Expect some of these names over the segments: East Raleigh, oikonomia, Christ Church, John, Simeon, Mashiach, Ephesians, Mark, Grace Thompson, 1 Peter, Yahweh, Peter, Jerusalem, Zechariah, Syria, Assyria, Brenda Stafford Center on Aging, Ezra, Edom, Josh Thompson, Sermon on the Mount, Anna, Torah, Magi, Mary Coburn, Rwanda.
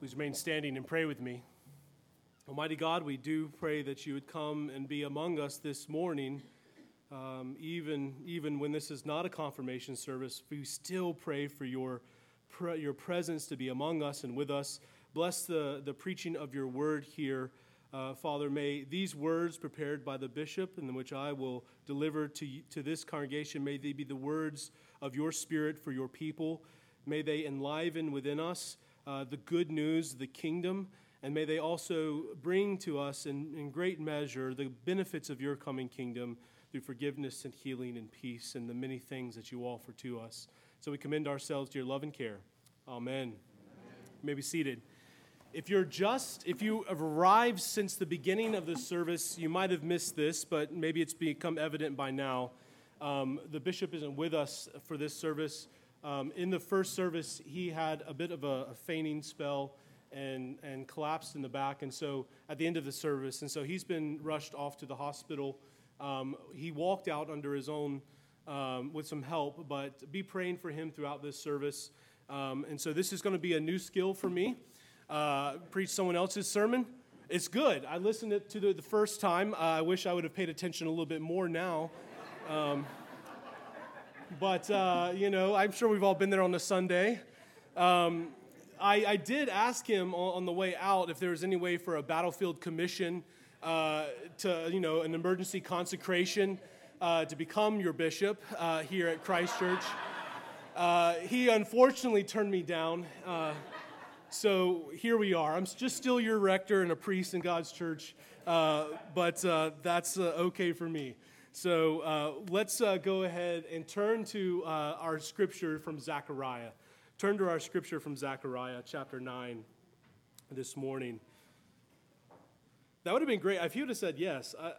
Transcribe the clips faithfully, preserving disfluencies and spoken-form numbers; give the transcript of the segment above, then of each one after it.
Please remain standing and pray with me. Almighty God, we do pray that you would come and be among us this morning, um, even, even when this is not a confirmation service. We still pray for your, your presence to be among us and with us. Bless the, the preaching of your word here. Uh, Father, may these words prepared by the bishop and which I will deliver to to this congregation, may they be the words of your spirit for your people. May they enliven within us uh, the good news of the kingdom, and may they also bring to us in, in great measure the benefits of your coming kingdom through forgiveness and healing and peace and the many things that you offer to us. So we commend ourselves to your love and care. Amen. Amen. You may be seated. If you're just, if you have arrived since the beginning of the service, you might have missed this, but maybe it's become evident by now. Um, the bishop isn't with us for this service. Um, in the first service, he had a bit of a, a fainting spell and and collapsed in the back, and so at the end of the service, and so he's been rushed off to the hospital. Um, he walked out under his own um, with some help, but be praying for him throughout this service. Um, and so this is going to be a new skill for me. Uh, preach someone else's sermon. It's good. I listened to, to the, the first time. Uh, I wish I would have paid attention a little bit more now. Um, but, uh, you know, I'm sure we've all been there on a Sunday. Um, I, I did ask him on, on the way out if there was any way for a battlefield commission uh, to, you know, an emergency consecration uh, to become your bishop uh, here at Christ Church. Uh, he unfortunately turned me down. Uh So here we are. I'm just still your rector and a priest in God's church, uh, but uh, that's uh, okay for me. So uh, let's uh, go ahead and turn to uh, our scripture from Zechariah. Turn to our scripture from Zechariah chapter nine this morning. That would have been great. If you would have said yes, I,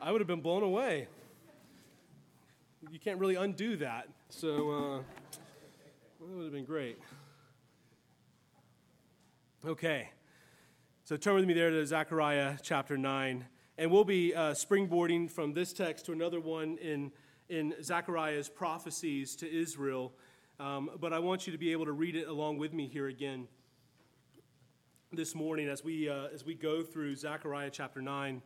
I would have been blown away. You can't really undo that. So uh, that would have been great. Okay, so turn with me there to Zechariah chapter nine, and we'll be uh, springboarding from this text to another one in, in Zechariah's prophecies to Israel, um, but I want you to be able to read it along with me here again this morning as we uh, as we go through Zechariah chapter nine.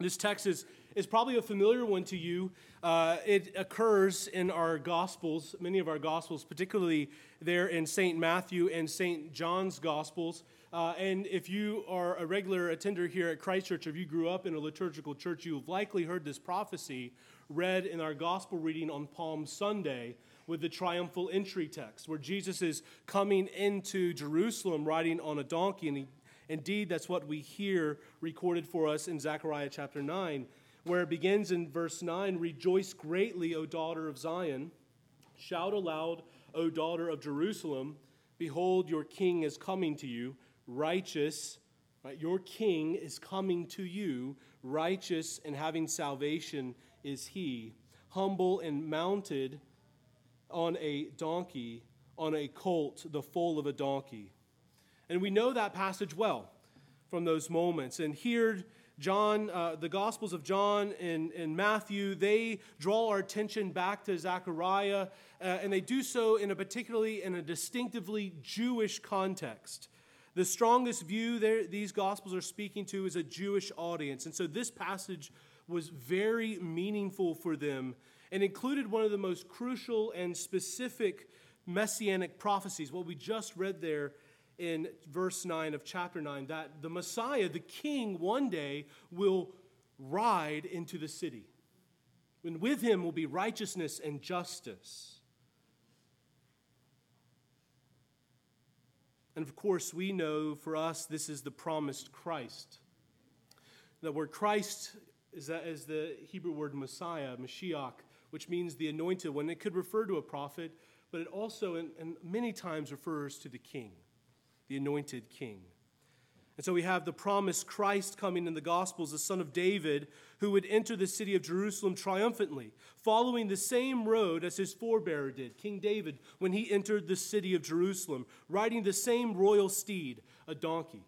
This text is, is probably a familiar one to you. Uh, it occurs in our Gospels, many of our Gospels, particularly there in Saint Matthew and Saint John's Gospels. Uh, and if you are a regular attender here at Christ Church, if you grew up in a liturgical church, you have likely heard this prophecy read in our Gospel reading on Palm Sunday with the triumphal entry text, where Jesus is coming into Jerusalem riding on a donkey, and he Indeed, that's what we hear recorded for us in Zechariah chapter nine, where it begins in verse nine, "Rejoice greatly, O daughter of Zion. Shout aloud, O daughter of Jerusalem. Behold, your king is coming to you, righteous." Right? Your king is coming to you, righteous and having salvation is he, humble and mounted on a donkey, on a colt, the foal of a donkey. And we know that passage well from those moments. And here, John, uh, the Gospels of John and, and Matthew, they draw our attention back to Zechariah, uh, and they do so in a particularly and a distinctively Jewish context. The strongest view there, these Gospels are speaking to is a Jewish audience. And so this passage was very meaningful for them and included one of the most crucial and specific messianic prophecies, what we just read there in verse nine of chapter nine, that the Messiah, the king, one day will ride into the city. And with him will be righteousness and justice. And of course, we know for us, this is the promised Christ. The word Christ is, that, is the Hebrew word Messiah, Mashiach, which means the anointed one. It could refer to a prophet, but it also, and many times, refers to the king, the anointed king. And so we have the promised Christ coming in the Gospels, the son of David, who would enter the city of Jerusalem triumphantly, following the same road as his forebearer did, King David, when he entered the city of Jerusalem, riding the same royal steed, a donkey.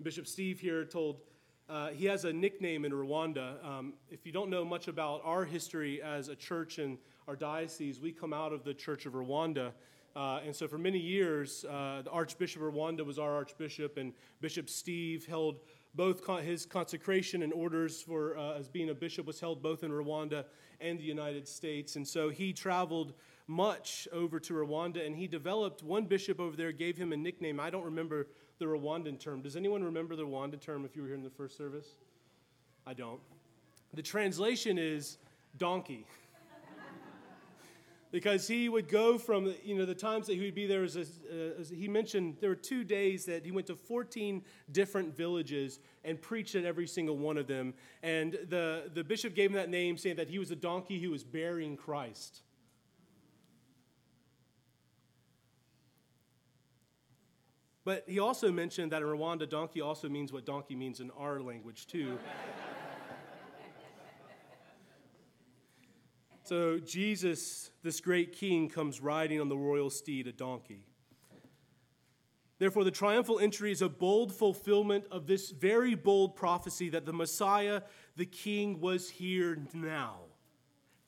Bishop Steve here told, uh, he has a nickname in Rwanda. Um, if you don't know much about our history as a church and our diocese, we come out of the Church of Rwanda. Uh, and so for many years, uh, the Archbishop of Rwanda was our Archbishop, and Bishop Steve held both con- his consecration and orders for uh, as being a bishop was held both in Rwanda and the United States. And so he traveled much over to Rwanda, and he developed one bishop over there, gave him a nickname. I don't remember the Rwandan term. Does anyone remember the Rwandan term if you were here in the first service? I don't. The translation is donkey. Because he would go from, you know, the times that he would be there, as, uh, as he mentioned, there were two days that he went to fourteen different villages and preached at every single one of them. And the, the bishop gave him that name, saying that he was a donkey who was bearing Christ. But he also mentioned that in Rwanda, donkey also means what donkey means in our language, too. So Jesus, this great king, comes riding on the royal steed, a donkey. Therefore, the triumphal entry is a bold fulfillment of this very bold prophecy that the Messiah, the king, was here now.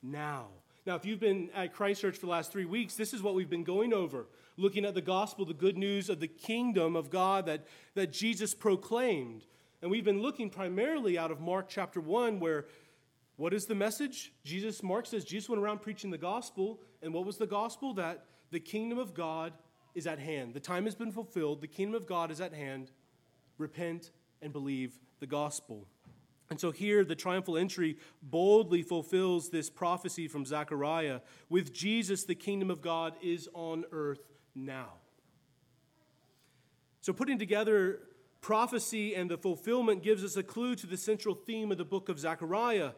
Now. Now, if you've been at Christ Church for the last three weeks, this is what we've been going over, looking at the gospel, the good news of the kingdom of God that, that Jesus proclaimed. And we've been looking primarily out of Mark chapter one, where what is the message? Jesus, Mark says, Jesus went around preaching the gospel. And what was the gospel? That the kingdom of God is at hand. The time has been fulfilled. The kingdom of God is at hand. Repent and believe the gospel. And so here, the triumphal entry boldly fulfills this prophecy from Zechariah. With Jesus, the kingdom of God is on earth now. So putting together prophecy and the fulfillment gives us a clue to the central theme of the book of Zechariah.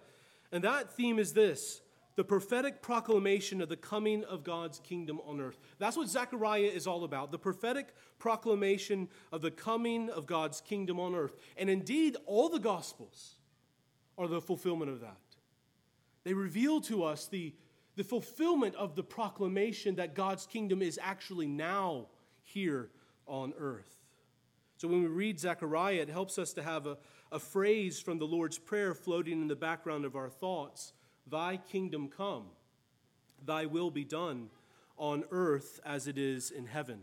And that theme is this, the prophetic proclamation of the coming of God's kingdom on earth. That's what Zechariah is all about, the prophetic proclamation of the coming of God's kingdom on earth. And indeed, all the Gospels are the fulfillment of that. They reveal to us the, the fulfillment of the proclamation that God's kingdom is actually now here on earth. So when we read Zechariah, it helps us to have a, a phrase from the Lord's Prayer floating in the background of our thoughts. Thy kingdom come, thy will be done on earth as it is in heaven.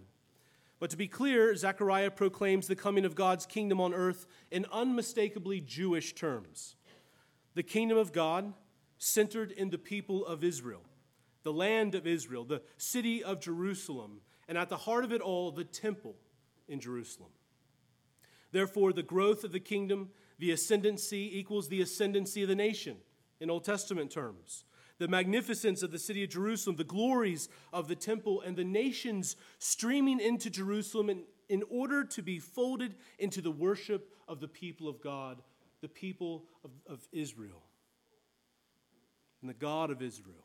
But to be clear, Zechariah proclaims the coming of God's kingdom on earth in unmistakably Jewish terms. The kingdom of God centered in the people of Israel, the land of Israel, the city of Jerusalem, and at the heart of it all, the temple in Jerusalem. Therefore, the growth of the kingdom, the ascendancy, equals the ascendancy of the nation in Old Testament terms. The magnificence of the city of Jerusalem, the glories of the temple, and the nations streaming into Jerusalem in, in order to be folded into the worship of the people of God, the people of, of Israel. And the God of Israel,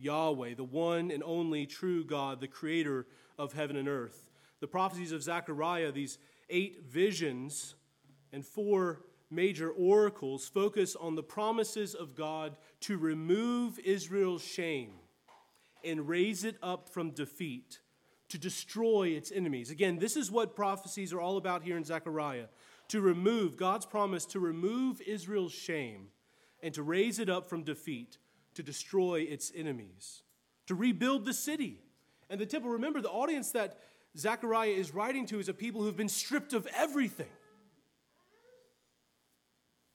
Yahweh, the one and only true God, the creator of heaven and earth. The prophecies of Zechariah, these eight visions and four major oracles focus on the promises of God to remove Israel's shame and raise it up from defeat, to destroy its enemies. Again, this is what prophecies are all about here in Zechariah, to remove God's promise to remove Israel's shame and to raise it up from defeat, to destroy its enemies, to rebuild the city and the temple. Remember, the audience that Zechariah is writing to is a people who've been stripped of everything.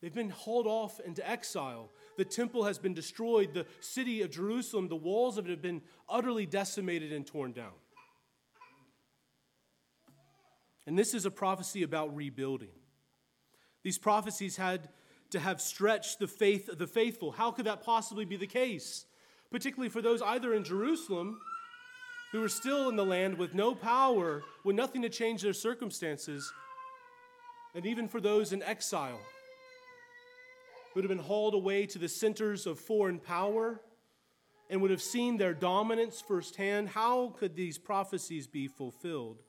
They've been hauled off into exile. The temple has been destroyed. The city of Jerusalem, the walls of it have been utterly decimated and torn down. And this is a prophecy about rebuilding. These prophecies had to have stretched the faith of the faithful. How could that possibly be the case? Particularly for those either in Jerusalem who were still in the land with no power, with nothing to change their circumstances, and even for those in exile who would have been hauled away to the centers of foreign power and would have seen their dominance firsthand. How could these prophecies be fulfilled?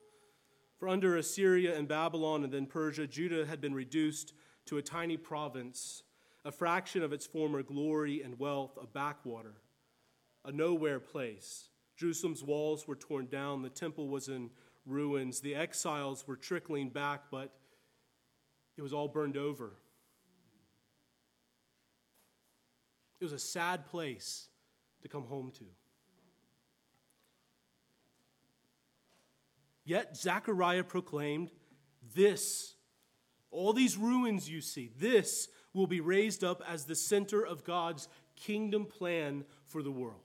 For under Assyria and Babylon and then Persia, Judah had been reduced to a tiny province, a fraction of its former glory and wealth, a backwater, a nowhere place. Jerusalem's walls were torn down. The temple was in ruins. The exiles were trickling back, but it was all burned over. It was a sad place to come home to. Yet Zechariah proclaimed, this, all these ruins you see, this will be raised up as the center of God's kingdom plan for the world.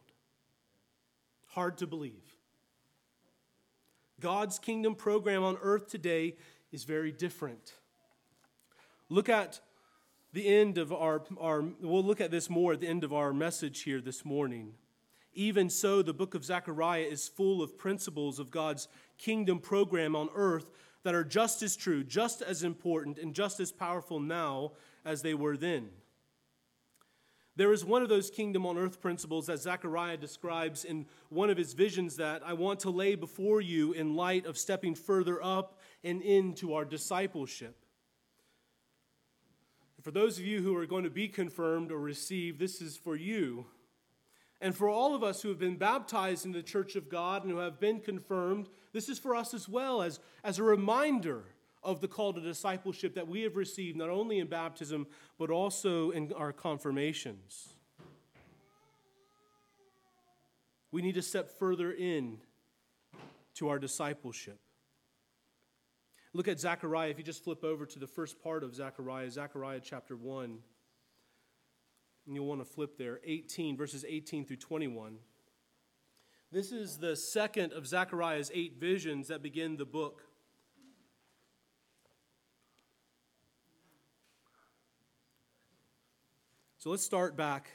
Hard to believe. God's kingdom program on earth today is very different. Look at the end of our, our, we'll look at this more at the end of our message here this morning. Even so, the book of Zechariah is full of principles of God's kingdom program on earth that are just as true, just as important, and just as powerful now as they were then. There is one of those kingdom on earth principles that Zechariah describes in one of his visions that I want to lay before you in light of stepping further up and into our discipleship. For those of you who are going to be confirmed or received, this is for you. And for all of us who have been baptized in the church of God and who have been confirmed, this is for us as well as, as a reminder of the call to discipleship that we have received not only in baptism, but also in our confirmations. We need to step further in to our discipleship. Look at Zechariah, if you just flip over to the first part of Zechariah, Zechariah chapter one. And you'll want to flip there, eighteen, verses eighteen through twenty-one. This is the second of Zechariah's eight visions that begin the book. So let's start back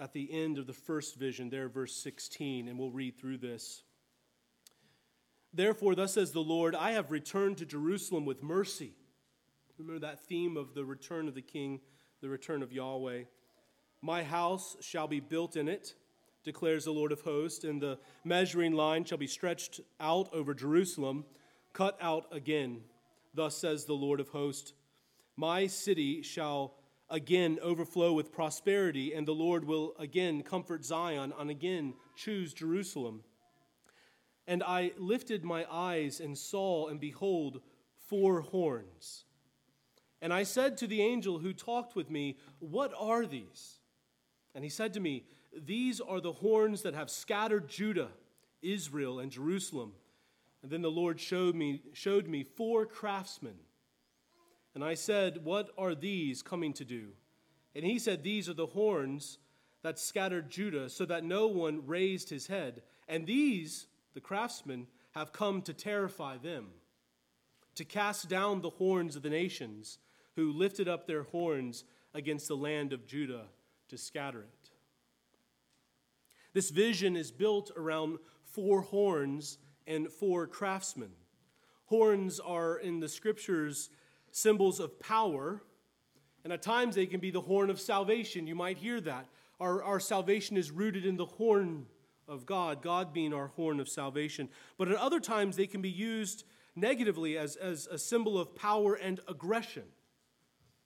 at the end of the first vision, there, verse sixteen, and we'll read through this. Therefore, thus says the Lord, I have returned to Jerusalem with mercy. Remember that theme of the return of the king, the return of Yahweh. My house shall be built in it, declares the Lord of hosts, and the measuring line shall be stretched out over Jerusalem, cut out again. Thus says the Lord of hosts, my city shall again overflow with prosperity, and the Lord will again comfort Zion, and again choose Jerusalem. And I lifted my eyes and saw, and behold, four horns. And I said to the angel who talked with me, what are these? And he said to me, these are the horns that have scattered Judah, Israel, and Jerusalem. And then the Lord showed me, showed me four craftsmen. And I said, what are these coming to do? And he said, these are the horns that scattered Judah, so that no one raised his head. And these, the craftsmen, have come to terrify them, to cast down the horns of the nations, who lifted up their horns against the land of Judah to scatter it. This vision is built around four horns and four craftsmen. Horns are in the scriptures symbols of power, and at times they can be the horn of salvation. You might hear that. Our, our salvation is rooted in the horn of God, God being our horn of salvation. But at other times they can be used negatively as, as a symbol of power and aggression,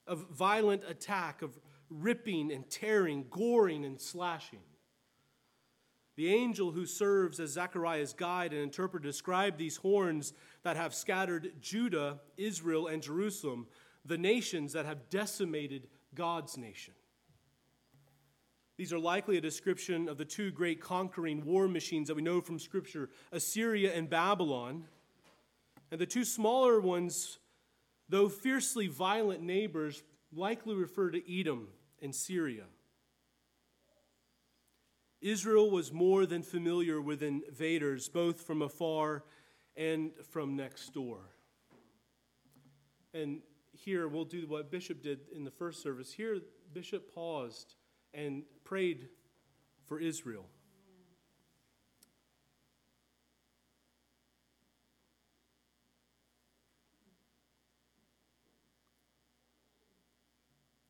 of violent attack, of ripping and tearing, goring and slashing. The angel who serves as Zechariah's guide and interpreter described these horns that have scattered Judah, Israel, and Jerusalem, the nations that have decimated God's nation. These are likely a description of the two great conquering war machines that we know from Scripture, Assyria and Babylon. And the two smaller ones, though fiercely violent neighbors, likely refer to Edom and Syria. Israel was more than familiar with invaders, both from afar and from next door. And here we'll do what Bishop did in the first service. Here, Bishop paused and prayed for Israel.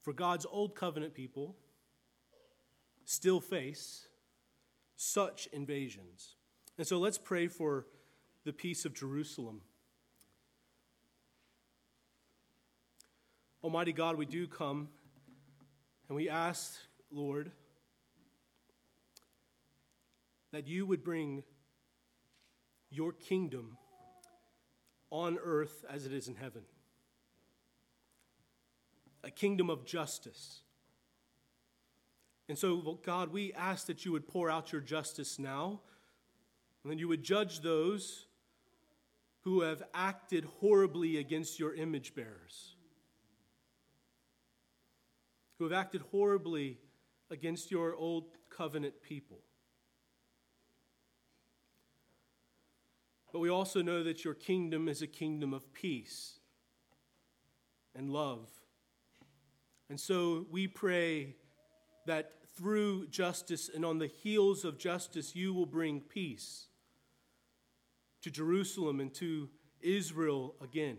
For God's old covenant people still face such invasions. And so let's pray for the peace of Jerusalem. Almighty God, we do come and we ask, Lord, that you would bring your kingdom on earth as it is in heaven. A kingdom of justice. And so, God, we ask that you would pour out your justice now, and that you would judge those who have acted horribly against your image bearers, who have acted horribly against your old covenant people. But we also know that your kingdom is a kingdom of peace and love. And so we pray that through justice and on the heels of justice, you will bring peace to Jerusalem and to Israel again.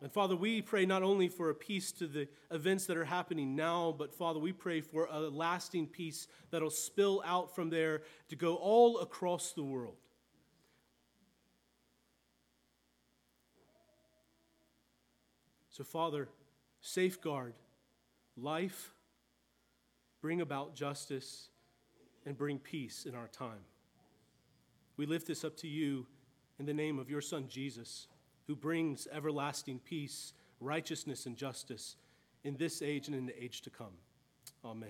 And Father, we pray not only for a peace to the events that are happening now, but Father, we pray for a lasting peace that'll spill out from there to go all across the world. So, Father, safeguard life, bring about justice, and bring peace in our time. We lift this up to you in the name of your Son, Jesus, who brings everlasting peace, righteousness, and justice in this age and in the age to come. Amen.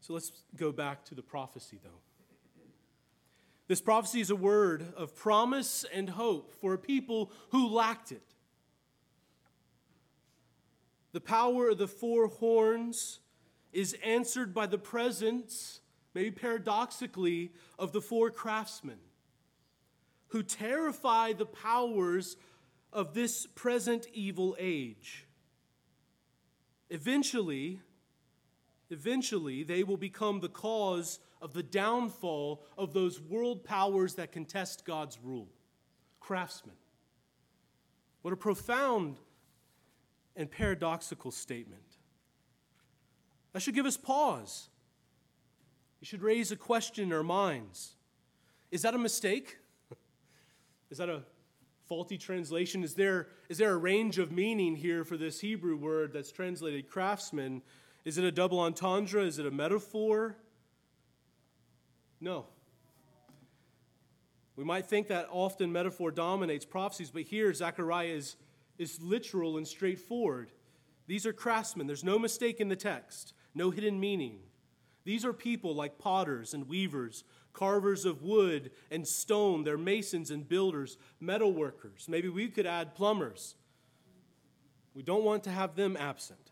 So let's go back to the prophecy, though. This prophecy is a word of promise and hope for a people who lacked it. The power of the four horns is answered by the presence, maybe paradoxically, of the four craftsmen who terrify the powers of this present evil age. Eventually, eventually they will become the cause of the downfall of those world powers that contest God's rule. Craftsmen. What a profound and paradoxical statement. That should give us pause. It should raise a question in our minds. Is that a mistake? Is that a faulty translation? Is there, is there a range of meaning here for this Hebrew word that's translated craftsman? Is it a double entendre? Is it a metaphor? No. We might think that often metaphor dominates prophecies, but here Zechariah is, is literal and straightforward. These are craftsmen. There's no mistake in the text, no hidden meaning. These are people like potters and weavers, carvers of wood and stone. They're masons and builders, metal workers. Maybe we could add plumbers. We don't want to have them absent.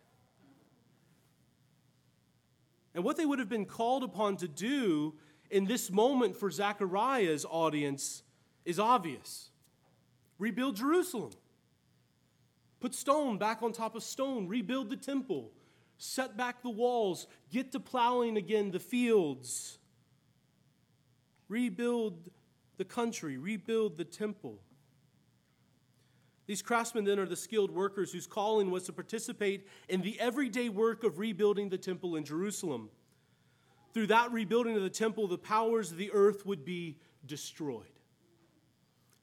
And what they would have been called upon to do in this moment for Zechariah's audience is obvious. Rebuild Jerusalem. Put stone back on top of stone. Rebuild the temple. Set back the walls. Get to plowing again the fields. Rebuild the country. Rebuild the temple. These craftsmen then are the skilled workers whose calling was to participate in the everyday work of rebuilding the temple in Jerusalem. Through that rebuilding of the temple, the powers of the earth would be destroyed.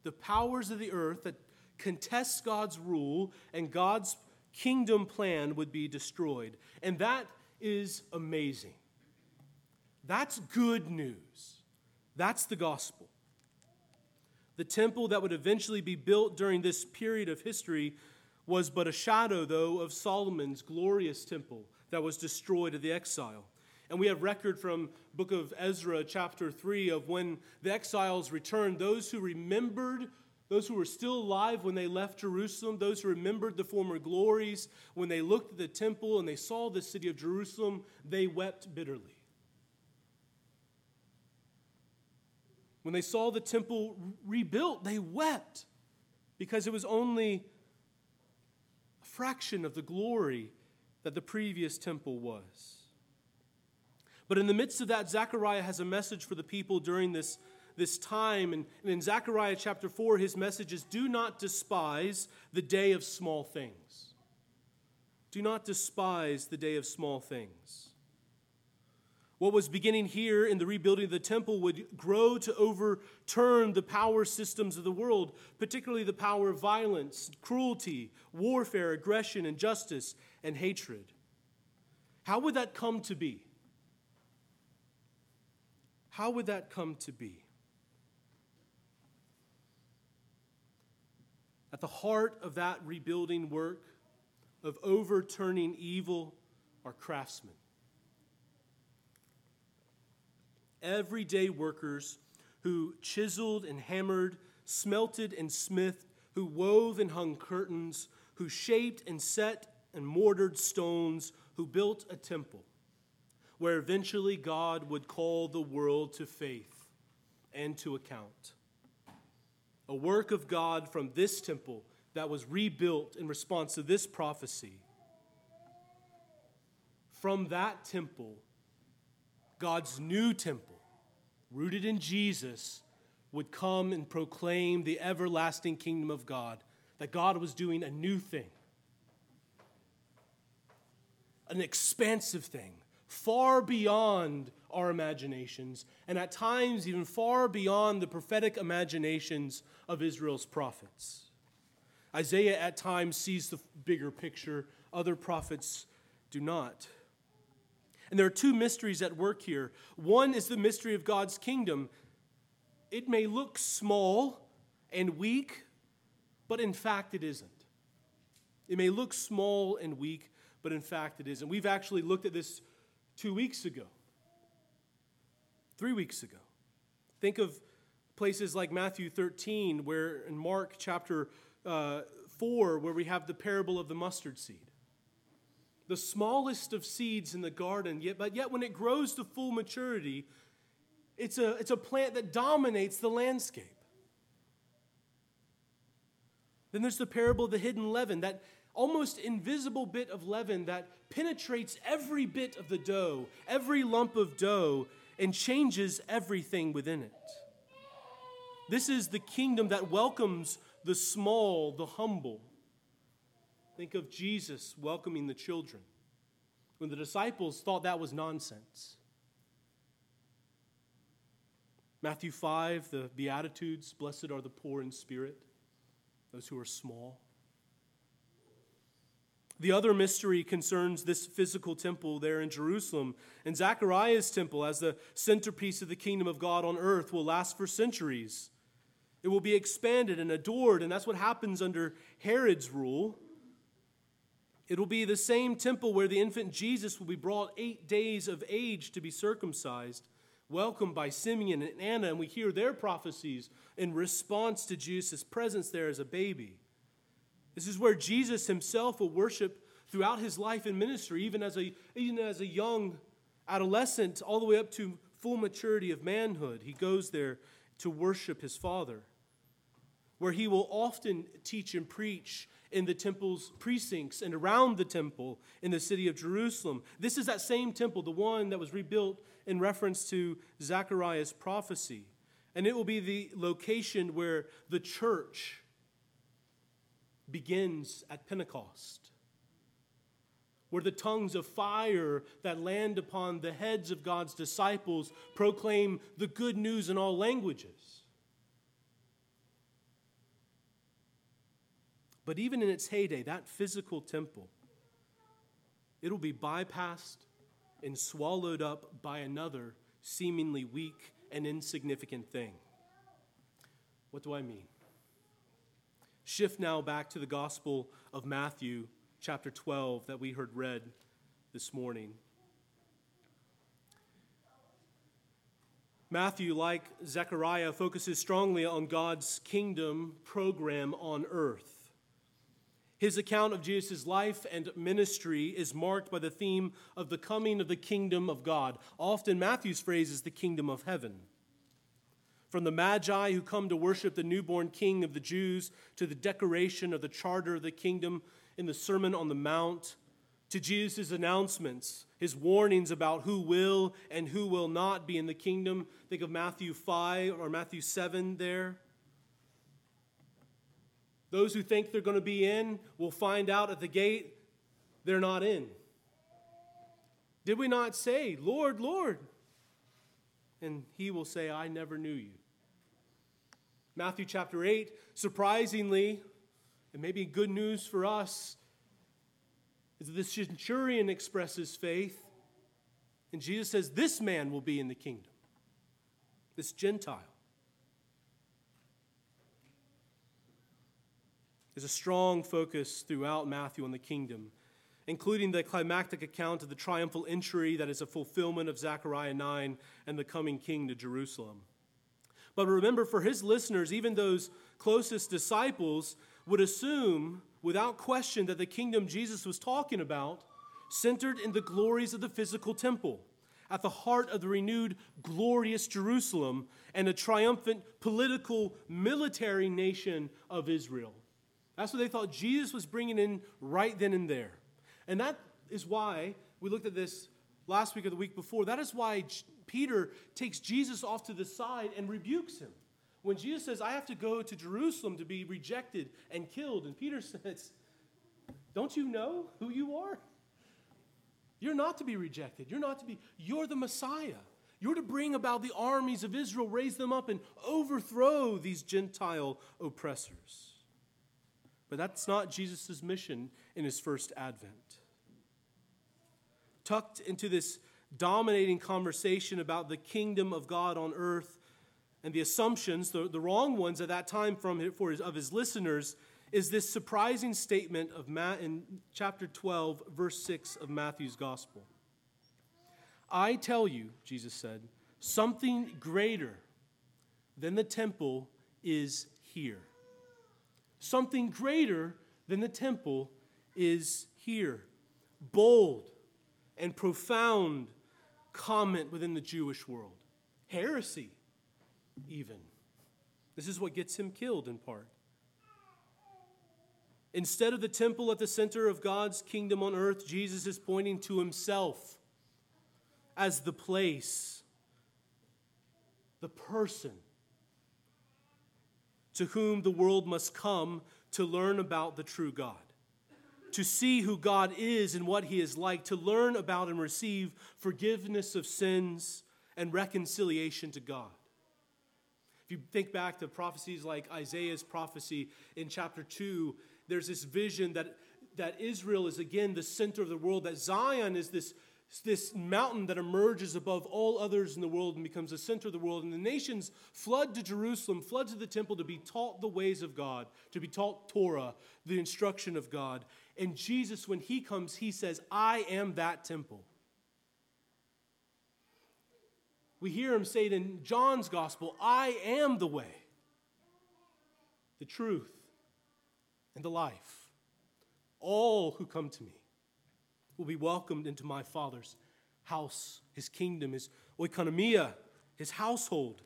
The powers of the earth that contest God's rule and God's kingdom plan would be destroyed. And that is amazing. That's good news. That's the gospel. The temple that would eventually be built during this period of history was but a shadow, though, of Solomon's glorious temple that was destroyed in the exile. And we have record from the book of Ezra, chapter three, of when the exiles returned, those who remembered, those who were still alive when they left Jerusalem, those who remembered the former glories, when they looked at the temple and they saw the city of Jerusalem, they wept bitterly. When they saw the temple rebuilt, they wept because it was only a fraction of the glory that the previous temple was. But in the midst of that, Zechariah has a message for the people during this, this time. And, and in Zechariah chapter four, his message is, do not despise the day of small things. Do not despise the day of small things. What was beginning here in the rebuilding of the temple would grow to overturn the power systems of the world, particularly the power of violence, cruelty, warfare, aggression, injustice, and hatred. How would that come to be? How would that come to be? At the heart of that rebuilding work of overturning evil are craftsmen. Everyday workers who chiseled and hammered, smelted and smithed, who wove and hung curtains, who shaped and set and mortared stones, who built a temple, where eventually God would call the world to faith and to account. A work of God from this temple that was rebuilt in response to this prophecy. From that temple, God's new temple, rooted in Jesus, would come and proclaim the everlasting kingdom of God, that God was doing a new thing, an expansive thing, far beyond our imaginations, and at times even far beyond the prophetic imaginations of Israel's prophets. Isaiah at times sees the bigger picture. Other prophets do not. And there are two mysteries at work here. One is the mystery of God's kingdom. It may look small and weak, but in fact it isn't. It may look small and weak, but in fact it isn't. We've actually looked at this two weeks ago, three weeks ago. Think of places like Matthew thirteen, where in Mark chapter uh, four, where we have the parable of the mustard seed. The smallest of seeds in the garden, yet but yet when it grows to full maturity, it's a, it's a plant that dominates the landscape. Then there's the parable of the hidden leaven, that almost invisible bit of leaven that penetrates every bit of the dough, every lump of dough, and changes everything within it. This is the kingdom that welcomes the small, the humble. Think of Jesus welcoming the children, when the disciples thought that was nonsense. Matthew five, the Beatitudes, blessed are the poor in spirit, those who are small. The other mystery concerns this physical temple there in Jerusalem. And Zechariah's temple, as the centerpiece of the kingdom of God on earth, will last for centuries. It will be expanded and adored, and that's what happens under Herod's rule. It will be the same temple where the infant Jesus will be brought eight days of age to be circumcised, welcomed by Simeon and Anna, and we hear their prophecies in response to Jesus' presence there as a baby. This is where Jesus himself will worship throughout his life and ministry, even as a, even as a young adolescent, all the way up to full maturity of manhood. He goes there to worship his Father, where he will often teach and preach in the temple's precincts and around the temple in the city of Jerusalem. This is that same temple, the one that was rebuilt in reference to Zechariah's prophecy. And it will be the location where the church begins at Pentecost, where the tongues of fire that land upon the heads of God's disciples proclaim the good news in all languages. But even in its heyday, that physical temple, it'll be bypassed and swallowed up by another seemingly weak and insignificant thing. What do I mean? Shift now back to the Gospel of Matthew, chapter twelve, that we heard read this morning. Matthew, like Zechariah, focuses strongly on God's kingdom program on earth. His account of Jesus' life and ministry is marked by the theme of the coming of the kingdom of God. Often Matthew's phrase is the kingdom of heaven. From the Magi who come to worship the newborn king of the Jews, to the decoration of the charter of the kingdom in the Sermon on the Mount, to Jesus' announcements, his warnings about who will and who will not be in the kingdom. Think of Matthew five or Matthew seven there. Those who think they're going to be in will find out at the gate they're not in. Did we not say, Lord, Lord? And he will say, I never knew you. Matthew chapter eight, surprisingly, and maybe good news for us, is that the centurion expresses faith. And Jesus says, this man will be in the kingdom, this Gentile. There's a strong focus throughout Matthew on the kingdom, including the climactic account of the triumphal entry that is a fulfillment of Zechariah nine and the coming king to Jerusalem. But remember, for his listeners, even those closest disciples would assume without question that the kingdom Jesus was talking about centered in the glories of the physical temple, at the heart of the renewed, glorious Jerusalem and a triumphant political, military nation of Israel. That's what they thought Jesus was bringing in right then and there. And that is why, we looked at this last week or the week before, that is why Peter takes Jesus off to the side and rebukes him. When Jesus says, I have to go to Jerusalem to be rejected and killed, and Peter says, don't you know who you are? You're not to be rejected. You're not to be, you're the Messiah. You're to bring about the armies of Israel, raise them up, and overthrow these Gentile oppressors. But that's not Jesus' mission in his first advent. Tucked into this dominating conversation about the kingdom of God on earth and the assumptions, the, the wrong ones at that time from for his, of his listeners, is this surprising statement of Ma- in chapter twelve, verse six of Matthew's gospel. I tell you, Jesus said, something greater than the temple is here. Something greater than the temple is here. Bold and profound comment within the Jewish world. Heresy, even. This is what gets him killed in part. Instead of the temple at the center of God's kingdom on earth, Jesus is pointing to himself as the place, the person to whom the world must come to learn about the true God, to see who God is and what he is like, to learn about and receive forgiveness of sins and reconciliation to God. If you think back to prophecies like Isaiah's prophecy in chapter two, there's this vision that, that Israel is again the center of the world, that Zion is this, this mountain that emerges above all others in the world and becomes the center of the world. And the nations flood to Jerusalem, flood to the temple to be taught the ways of God, to be taught Torah, the instruction of God. And Jesus, when he comes, he says, I am that temple. We hear him say it in John's gospel, I am the way, the truth, and the life. All who come to me will be welcomed into my Father's house, his kingdom, his oikonomia, his household.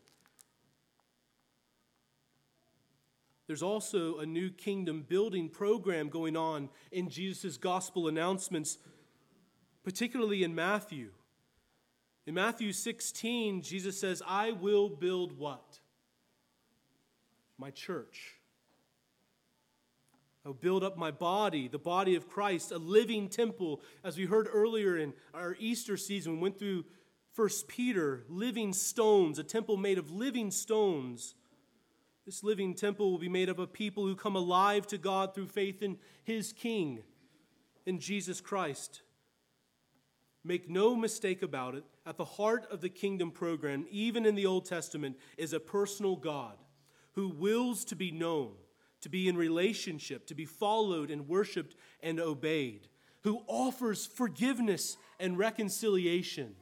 There's also a new kingdom building program going on in Jesus' gospel announcements, particularly in Matthew. In Matthew sixteen, Jesus says, I will build what? My church. I'll build up my body, the body of Christ, a living temple. As we heard earlier in our Easter season, we went through First Peter, living stones, a temple made of living stones. This living temple will be made up of people who come alive to God through faith in his King, in Jesus Christ. Make no mistake about it, at the heart of the kingdom program, even in the Old Testament, is a personal God who wills to be known, to be in relationship, to be followed and worshiped and obeyed, who offers forgiveness and reconciliation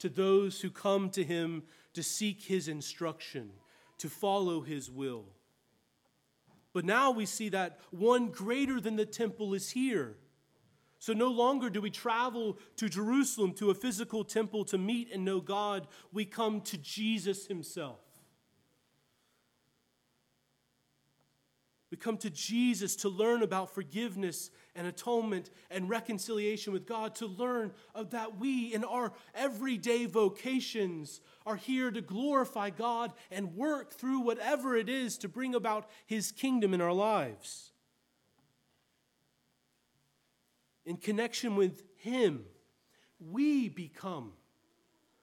to those who come to him to seek his instruction, to follow his will. But now we see that one greater than the temple is here. So no longer do we travel to Jerusalem, to a physical temple to meet and know God. We come to Jesus himself. We come to Jesus to learn about forgiveness and atonement and reconciliation with God, to learn of that we in our everyday vocations are here to glorify God and work through whatever it is to bring about his kingdom in our lives. In connection with him, we become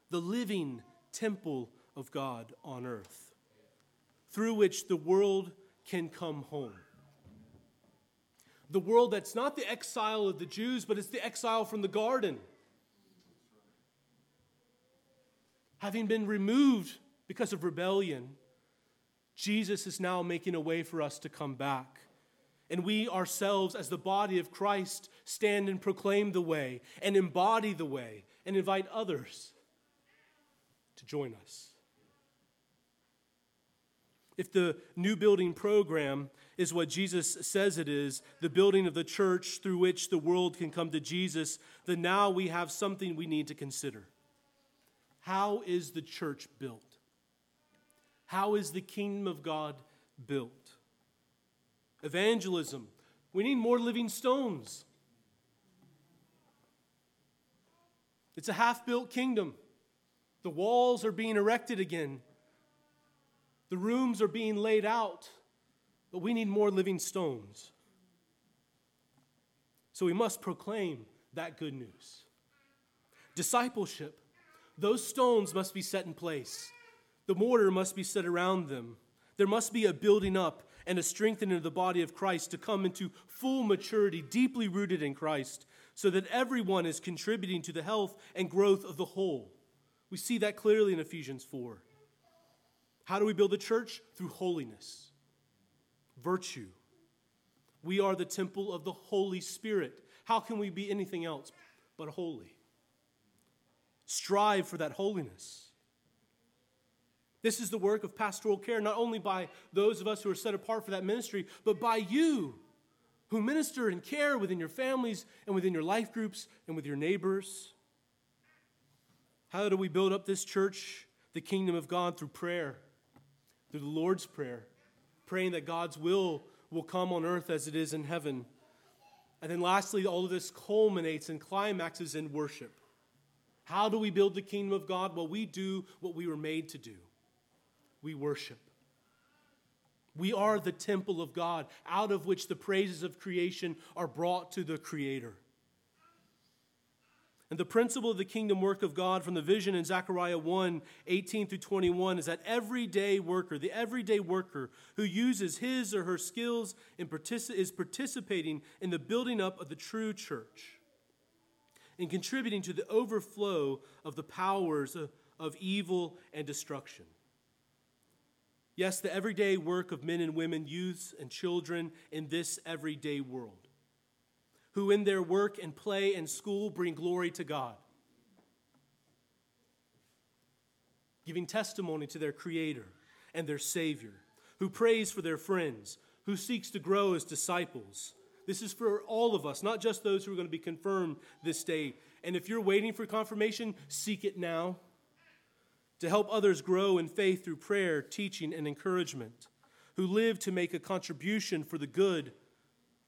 the living temple of God on earth, through which the world can come home. The world that's not the exile of the Jews, but it's the exile from the garden. Having been removed because of rebellion, Jesus is now making a way for us to come back. And we ourselves, as the body of Christ, stand and proclaim the way and embody the way and invite others to join us. if the new building program is what Jesus says it is, the building of the church through which the world can come to Jesus, then now we have something we need to consider. How is the church built? How is the kingdom of God built? Evangelism. We need more living stones. It's a half-built kingdom. The walls are being erected again. The rooms are being laid out. But we need more living stones. So we must proclaim that good news. Discipleship. Those stones must be set in place. The mortar must be set around them. There must be a building up and a strengthening of the body of Christ to come into full maturity, deeply rooted in Christ, so that everyone is contributing to the health and growth of the whole. We see that clearly in Ephesians four. How do we build the church? Through holiness, virtue. We are the temple of the Holy Spirit. How can we be anything else but holy? Strive for that holiness. This is the work of pastoral care, not only by those of us who are set apart for that ministry, but by you who minister and care within your families and within your life groups and with your neighbors. How do we build up this church, the kingdom of God, through prayer, through the Lord's Prayer, praying that God's will will come on earth as it is in heaven. And then lastly, all of this culminates and climaxes in worship. How do we build the kingdom of God? Well, we do what we were made to do. We worship. We are the temple of God, out of which the praises of creation are brought to the Creator. And the principle of the kingdom work of God from the vision in Zechariah one, eighteen through twenty-one, is that everyday worker, the everyday worker who uses his or her skills and partic- is participating in the building up of the true church and contributing to the overflow of the powers of, of evil and destruction. Yes, the everyday work of men and women, youths and children in this everyday world, who in their work and play and school bring glory to God, giving testimony to their Creator and their Savior, who prays for their friends, who seeks to grow as disciples. This is for all of us, not just those who are going to be confirmed this day. And if you're waiting for confirmation, seek it now, to help others grow in faith through prayer, teaching, and encouragement, who live to make a contribution for the good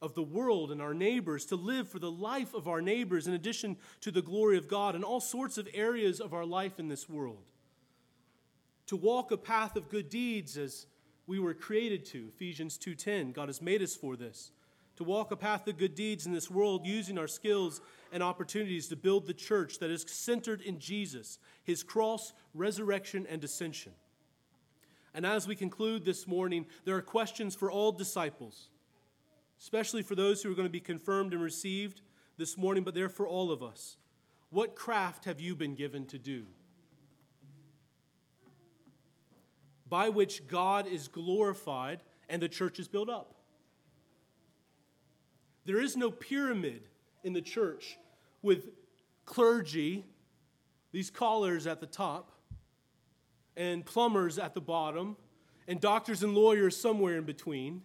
of the world and our neighbors, to live for the life of our neighbors in addition to the glory of God in all sorts of areas of our life in this world, to walk a path of good deeds as we were created to. Ephesians two ten, God has made us for this, to walk a path of good deeds in this world, using our skills and opportunities to build the church that is centered in Jesus, his cross, resurrection, and ascension. And as we conclude this morning, there are questions for all disciples, especially for those who are going to be confirmed and received this morning, but they're for all of us. What craft have you been given to do, by which God is glorified and the church is built up? There is no pyramid in the church with clergy, these collars at the top, and plumbers at the bottom, and doctors and lawyers somewhere in between.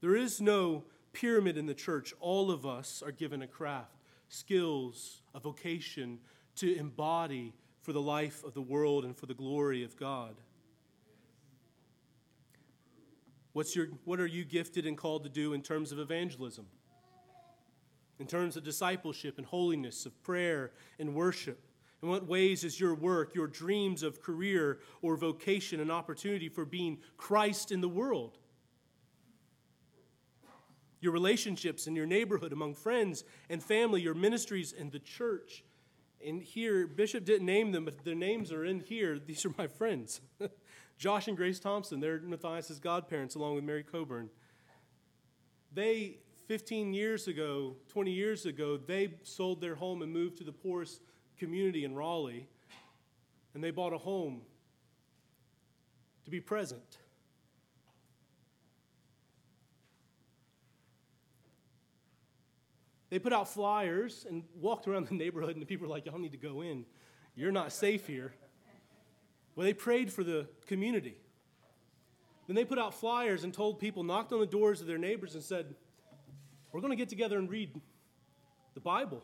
There is no pyramid in the church. All of us are given a craft, skills, a vocation to embody for the life of the world and for the glory of God. What's your, what are you gifted and called to do in terms of evangelism? In terms of discipleship and holiness, of prayer and worship? In what ways is your work, your dreams of career or vocation, an opportunity for being Christ in the world? Your relationships in your neighborhood, among friends and family, your ministries in the church. And here, Bishop didn't name them, but their names are in here. These are my friends. Josh and Grace Thompson, they're Matthias' godparents, along with Mary Coburn. They... fifteen years ago, twenty years ago, they sold their home and moved to the poorest community in Raleigh, and they bought a home to be present. They put out flyers and walked around the neighborhood, and the people were like, y'all need to go in. You're not safe here. Well, they prayed for the community. Then they put out flyers and told people, knocked on the doors of their neighbors and said, we're going to get together and read the Bible.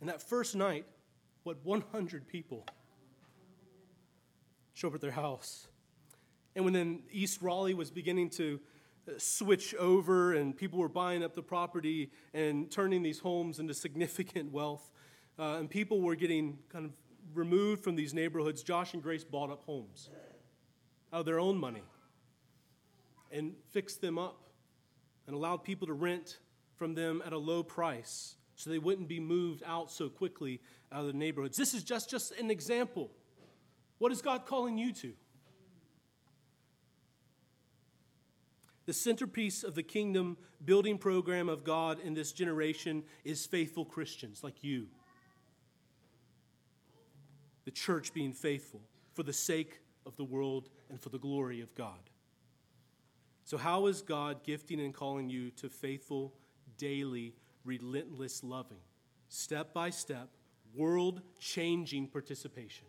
And that first night, what, one hundred people showed up at their house. And when then East Raleigh was beginning to switch over and people were buying up the property and turning these homes into significant wealth, uh, and people were getting kind of removed from these neighborhoods, Josh and Grace bought up homes out of their own money and fixed them up and allowed people to rent from them at a low price so they wouldn't be moved out so quickly out of the neighborhoods. This is just, just an example. What is God calling you to? The centerpiece of the kingdom building program of God in this generation is faithful Christians like you. The church being faithful for the sake of the world and for the glory of God. So how is God gifting and calling you to faithful, daily, relentless loving, step by step, world-changing participation,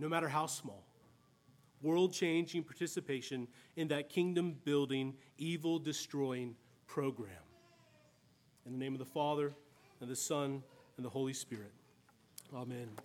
no matter how small? World-changing participation in that kingdom-building, evil-destroying program. In the name of the Father, and the Son, and the Holy Spirit. Amen.